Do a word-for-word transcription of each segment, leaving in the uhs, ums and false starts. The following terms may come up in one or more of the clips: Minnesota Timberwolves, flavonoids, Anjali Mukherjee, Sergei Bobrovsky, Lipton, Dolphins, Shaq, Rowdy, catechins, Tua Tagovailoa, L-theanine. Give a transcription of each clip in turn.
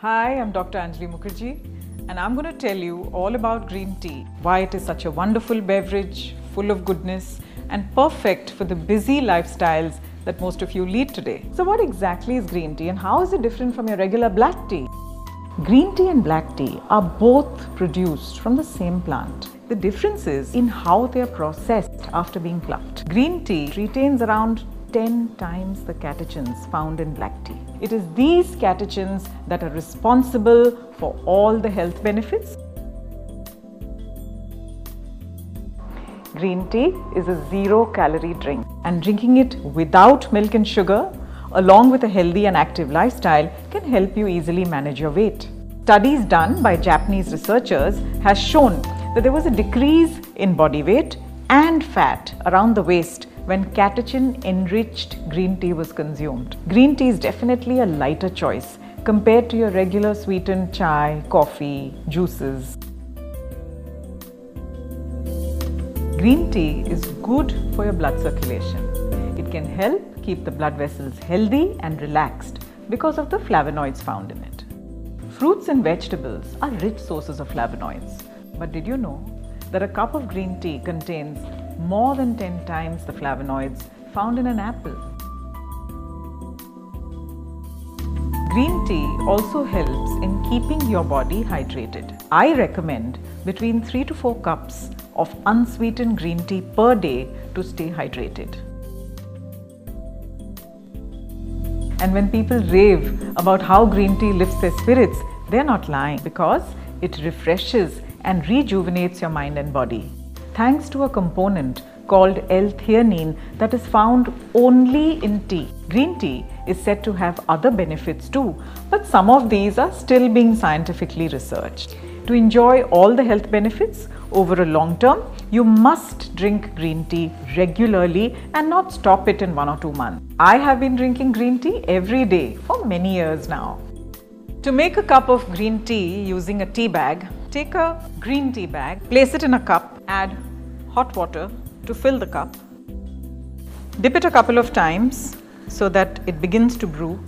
Hi, I'm Doctor Anjali Mukherjee and I'm going to tell you all about green tea, why it is such a wonderful beverage, full of goodness and perfect for the busy lifestyles that most of you lead today. So what exactly is green tea and how is it different from your regular black tea? Green tea and black tea are both produced from the same plant. The difference is in how they are processed after being plucked. Green tea retains around ten times the catechins found in black tea. It is these catechins that are responsible for all the health benefits. Green tea is a zero-calorie drink, and drinking it without milk and sugar, along with a healthy and active lifestyle, can help you easily manage your weight. Studies done by Japanese researchers has shown that there was a decrease in body weight and fat around the waist when catechin-enriched green tea was consumed. Green tea is definitely a lighter choice compared to your regular sweetened chai, coffee, juices. Green tea is good for your blood circulation. It can help keep the blood vessels healthy and relaxed because of the flavonoids found in it. Fruits and vegetables are rich sources of flavonoids. But did you know that a cup of green tea contains more than ten times the flavonoids found in an apple? Green tea also helps in keeping your body hydrated. I recommend between three to four cups of unsweetened green tea per day to stay hydrated. And when people rave about how green tea lifts their spirits, they're not lying because it refreshes and rejuvenates your mind and body. Thanks to a component called L-theanine that is found only in tea. Green tea is said to have other benefits too, but some of these are still being scientifically researched. To enjoy all the health benefits over a long term, you must drink green tea regularly and not stop it in one or two months. I have been drinking green tea every day for many years now. To make a cup of green tea using a tea bag, take a green tea bag, place it in a cup, add hot water to fill the cup. Dip it a couple of times so that it begins to brew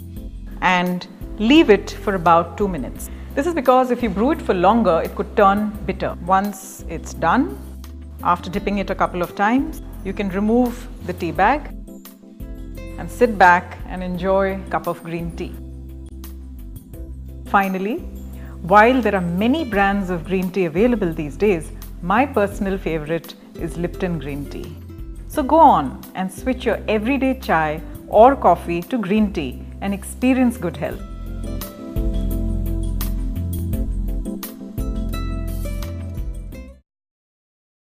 and leave it for about two minutes. This is because if you brew it for longer, it could turn bitter. Once it's done, after dipping it a couple of times, you can remove the tea bag and sit back and enjoy a cup of green tea. Finally, while there are many brands of green tea available these days, my personal favorite is Lipton green tea. So go on and switch your everyday chai or coffee to green tea and experience good health.